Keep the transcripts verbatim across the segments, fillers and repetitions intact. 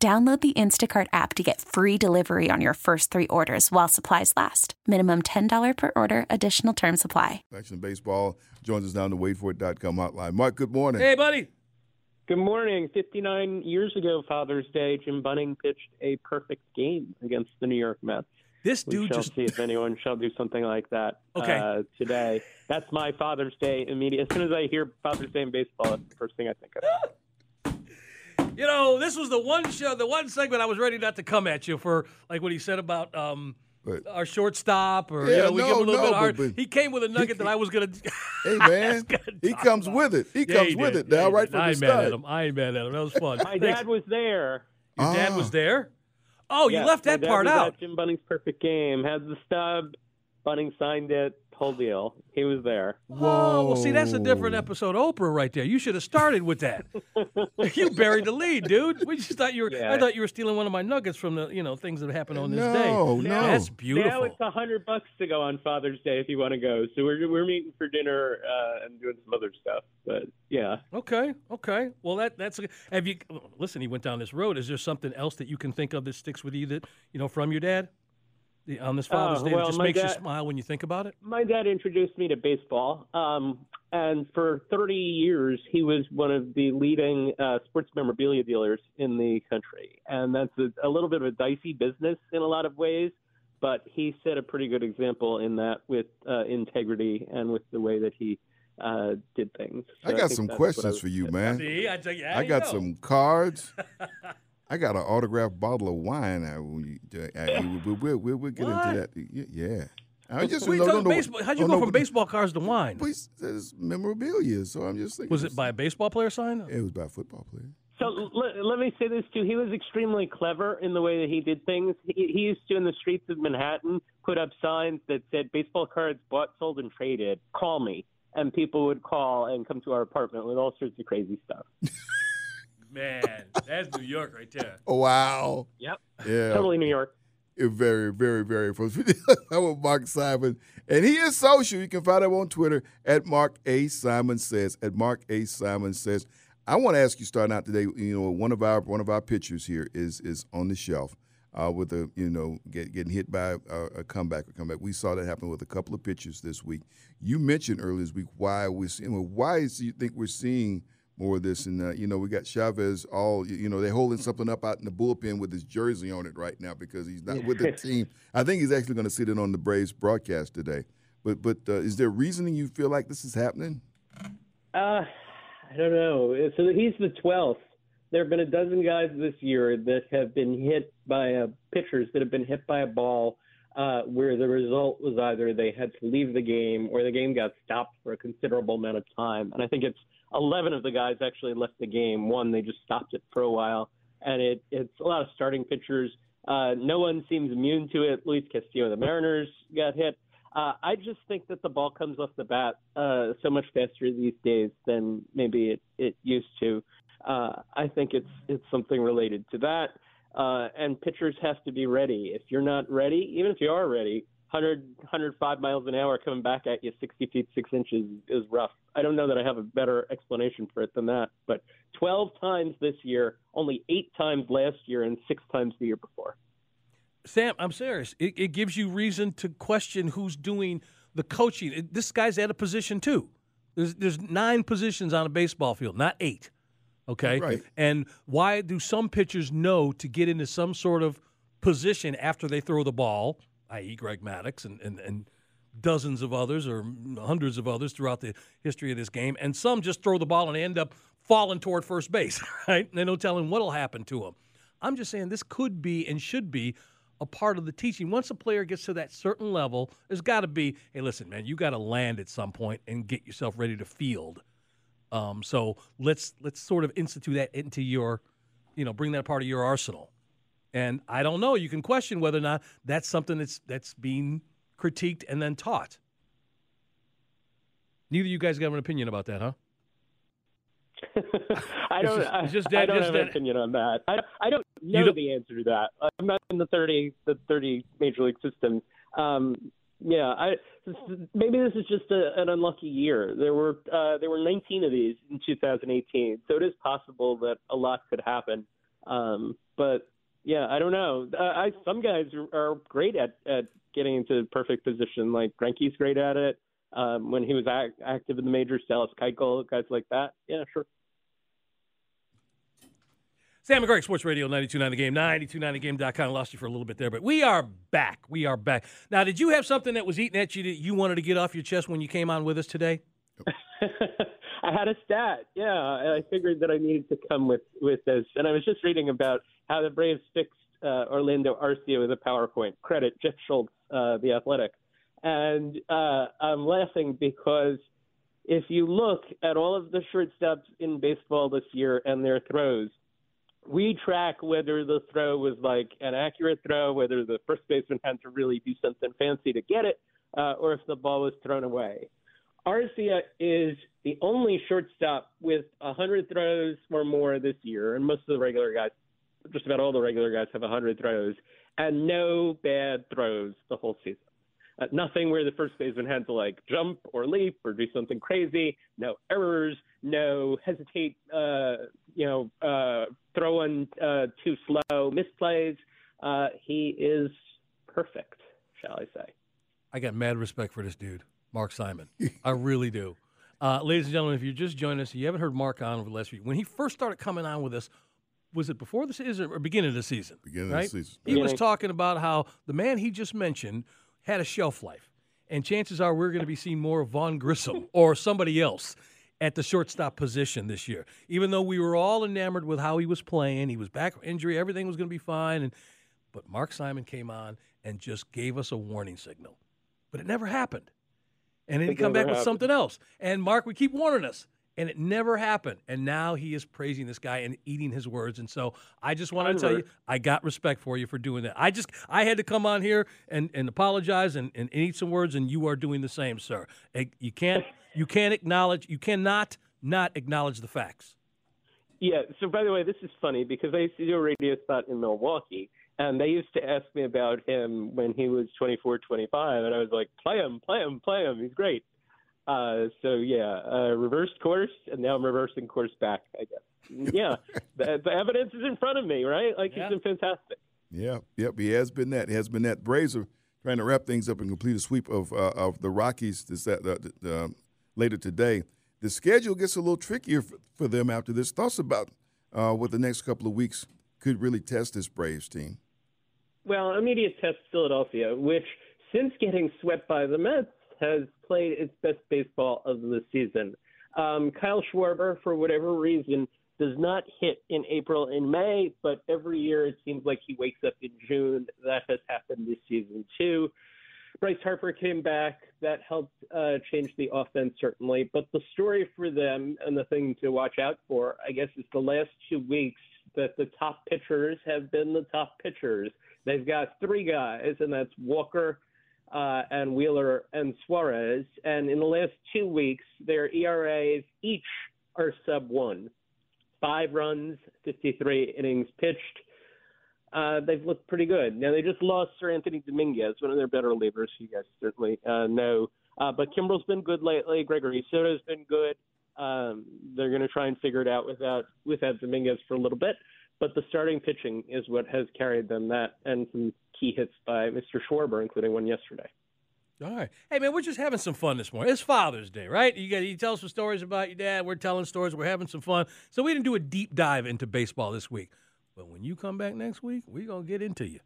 Download the Instacart app to get free delivery on your first three orders while supplies last. Minimum ten dollars per order. Additional terms apply. Action Baseball joins us down to wait for it dot com hotline. Mark, good morning. Hey, buddy. Good morning. fifty-nine years ago, Father's Day, Jim Bunning pitched a perfect game against the New York Mets. This dude we shall just... see if anyone shall do something like that okay. uh, today. That's my Father's Day immediate. As soon as I hear Father's Day in baseball, that's the first thing I think of. You know, this was the one show, the one segment I was ready not to come at you for, like what he said about um, our shortstop, or yeah, you know, we no, give him a little no, bit hard. But, but, he came with a nugget he, that I was gonna. Hey man, gonna he comes about. with it. He yeah, comes he with it. Yeah, now, right from I the start. I ain't mad at him. I ain't mad at him. That was fun. My dad was there. Your ah. dad was there. Oh, yeah, you left that part out. At Jim Bunning's perfect game had the stub. Bunning signed it. Whole deal. He was there. Whoa. Oh, well, see, that's a different episode of Oprah right there. You should have started with that. You buried the lead, dude. We just thought you were. Yeah. I thought you were stealing one of my nuggets from the, you know, things that happened on this no, day. No, no, that's beautiful. Now it's a hundred bucks to go on Father's Day if you want to go. So we're we're meeting for dinner uh, and doing some other stuff. But yeah. Okay. Okay. Well, that that's. Have you listen? He went down this road. Is there something else that you can think of that sticks with you that you know from your dad? On this Father's uh, Day, well, it just makes dad, you smile when you think about it? My dad introduced me to baseball, um, and for thirty years, he was one of the leading uh, sports memorabilia dealers in the country. And that's a, a little bit of a dicey business in a lot of ways, but he set a pretty good example in that with uh, integrity and with the way that he uh, did things. So I got I some questions for you, saying. man. See, I, take, I got know. some cards. I got an autographed bottle of wine. I, I, we, we, we, we'll get what? into that. Yeah. I just, we no, no, no, baseball. How'd you oh, go no, from baseball cards to wine? Please, it's memorabilia, so I'm just thinking. Was it by a baseball player sign? It was by a football player. So let, let me say this, too. He was extremely clever in the way that he did things. He, he used to, in the streets of Manhattan, put up signs that said, baseball cards bought, sold, and traded. Call me. And people would call and come to our apartment with all sorts of crazy stuff. Man, that's New York right there. Oh, wow. Yep. Yeah. Totally New York. Very, very, very. That was Mark Simon. And he is social. You can find him on Twitter at Mark A. Simon Says. At Mark A. Simon Says. I want to ask you, starting out today, you know, one of our one of our pitchers here is is on the shelf uh, with a, you know, get, getting hit by a, a comeback. A comeback. We saw that happen with a couple of pitchers this week. You mentioned earlier this week why we're seeing. Well, why do you think we're seeing more of this? And, uh, you know, we got Chavez all, you know, they're holding something up out in the bullpen with his jersey on it right now because he's not with the team. I think he's actually going to sit in on the Braves broadcast today. But but uh, is there reasoning you feel like this is happening? Uh, I don't know. So he's the twelfth. There have been a dozen guys this year that have been hit by uh, pitchers that have been hit by a ball uh, where the result was either they had to leave the game or the game got stopped for a considerable amount of time. And I think it's eleven of the guys actually left the game. One, they just stopped it for a while. And it, it's a lot of starting pitchers. Uh, no one seems immune to it. Luis Castillo, the Mariners, got hit. Uh, I just think that the ball comes off the bat uh, so much faster these days than maybe it, it used to. Uh, I think it's it's something related to that. Uh, and pitchers have to be ready. If you're not ready, even if you are ready, one hundred, one hundred five miles an hour coming back at you, sixty feet, six inches is rough. I don't know that I have a better explanation for it than that, but twelve times this year, only eight times last year, and six times the year before. Sam, I'm serious. It, it gives you reason to question who's doing the coaching. It, this guy's at a position, too. There's, there's nine positions on a baseball field, not eight, okay? Right. And why do some pitchers know to get into some sort of position after they throw the ball, that is. Greg Maddux and and, and – dozens of others or hundreds of others throughout the history of this game, and some just throw the ball and end up falling toward first base, right? And they don't tell him what'll happen to them. I'm just saying this could be and should be a part of the teaching. Once a player gets to that certain level, there's got to be, hey, listen, man, you got to land at some point and get yourself ready to field. Um, so let's let's sort of institute that into your, you know, bring that part of your arsenal. And I don't know. You can question whether or not that's something that's that's being critiqued and then taught. Neither of you guys got an opinion about that, huh? I don't. Just, I, just that, I don't just have that. An opinion on that. I, I don't know don't, the answer to that. I'm not in the thirty the thirty major league system. Um, yeah, I maybe this is just a, an unlucky year. There were uh, there were nineteen of these in two thousand eighteen, so it is possible that a lot could happen. Um, but yeah, I don't know. Uh, I some guys are great at, at getting into perfect position. Like Greinke's great at it. Um, when he was act- active in the majors, Dallas Keuchel, guys like that. Yeah, sure. Sam McGregor, Sports Radio, ninety-two point nine The Game, ninety-two point nine the game dot com. I lost you for a little bit there, but we are back. We are back. Now, did you have something that was eating at you that you wanted to get off your chest when you came on with us today? I had a stat, yeah. And I figured that I needed to come with, with this. And I was just reading about how the Braves fixed uh, Orlando Arcia with a PowerPoint. Credit, Jeff Schultz, uh, The Athletic. And uh, I'm laughing because if you look at all of the shortstops in baseball this year and their throws, we track whether the throw was like an accurate throw, whether the first baseman had to really do something fancy to get it, uh, or if the ball was thrown away. Arcia is the only shortstop with one hundred throws or more this year, and most of the regular guys, just about all the regular guys have one hundred throws, and no bad throws the whole season. Uh, nothing where the first baseman had to, like, jump or leap or do something crazy. No errors. No hesitate, uh, you know, uh, throw in uh, too slow misplays. Uh, he is perfect, shall I say. I got mad respect for this dude, Mark Simon. I really do. Uh, ladies and gentlemen, if you just joined us, you haven't heard Mark on over the last week. When he first started coming on with us, was it before the season or beginning of the season? Beginning right? of the season. He yeah. was talking about how the man he just mentioned – had a shelf life, and chances are we're going to be seeing more of Vaughn Grissom or somebody else at the shortstop position this year. Even though we were all enamored with how he was playing, he was back from injury, everything was going to be fine, and but Mark Simon came on and just gave us a warning signal. But it never happened. And then he come back happened. with something else. And Mark would keep warning us, and it never happened. And now he is praising this guy and eating his words. And so I just want to tell you, I got respect for you for doing that. I just I had to come on here and, and apologize and, and eat some words, and you are doing the same, sir. You can't you can't acknowledge you cannot not acknowledge the facts. Yeah. So by the way, this is funny because I used to do a radio spot in Milwaukee, and they used to ask me about him when he was twenty-four, twenty-five, and I was like, play him, play him, play him. He's great. Uh, so, yeah, uh, reversed course, and now I'm reversing course back, I guess. Yeah, the, the evidence is in front of me, right? Like, yeah. He's been fantastic. Yeah, yep, he has been that. He has been that. Braves are trying to wrap things up and complete a sweep of uh, of the Rockies this, uh, the, the, uh, later today. The schedule gets a little trickier for, for them after this. Thoughts about uh, what the next couple of weeks could really test this Braves team? Well, immediate test Philadelphia, which since getting swept by the Mets, has played its best baseball of the season. Um, Kyle Schwarber, for whatever reason, does not hit in April and May, but every year it seems like he wakes up in June. That has happened this season, too. Bryce Harper came back. That helped uh, change the offense, certainly. But the story for them and the thing to watch out for, I guess, is the last two weeks that the top pitchers have been the top pitchers. They've got three guys, and that's Walker, Uh, and Wheeler and Suarez. And in the last two weeks, their E R As each are sub one. Five runs, fifty-three innings pitched. Uh, they've looked pretty good. Now, they just lost Sir Anthony Dominguez, one of their better relievers, you guys certainly uh, know. Uh, but Kimbrell's been good lately. Gregory Soto's been good. Um, they're going to try and figure it out without, without Dominguez for a little bit. But the starting pitching is what has carried them, that and some key hits by Mister Schwarber, including one yesterday. All right. Hey, man, we're just having some fun this morning. It's Father's Day, right? You got you tell some stories about your dad. We're telling stories. We're having some fun. So we didn't do a deep dive into baseball this week. But when you come back next week, we're going to get into you.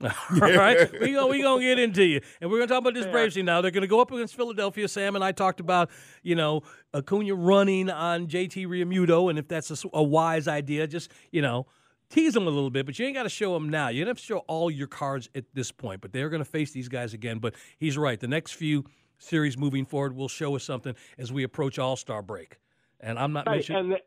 All right? We're going we gonna to get into you. And we're going to talk about this Braves team now. They're going to go up against Philadelphia. Sam and I talked about, you know, Acuna running on J T Realmuto, and if that's a, a wise idea, just, you know, tease them a little bit, but you ain't got to show them now. You don't have to show all your cards at this point, but they're going to face these guys again. But he's right. The next few series moving forward will show us something as we approach All-Star break. And I'm not right, mentioning –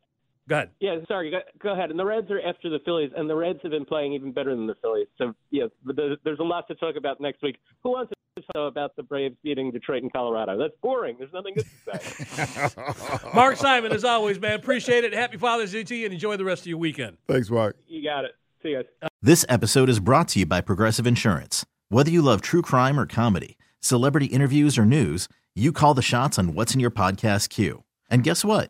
Go ahead. Yeah, sorry. Go, go ahead. And the Reds are after the Phillies, and the Reds have been playing even better than the Phillies. So, yeah, there's, there's a lot to talk about next week. Who wants to talk about the Braves beating Detroit and Colorado? That's boring. There's nothing good to say. Mark Simon, as always, man, appreciate it. Happy Father's Day to you, and enjoy the rest of your weekend. Thanks, Mark. You got it. See you guys. This episode is brought to you by Progressive Insurance. Whether you love true crime or comedy, celebrity interviews or news, you call the shots on what's in your podcast queue. And guess what?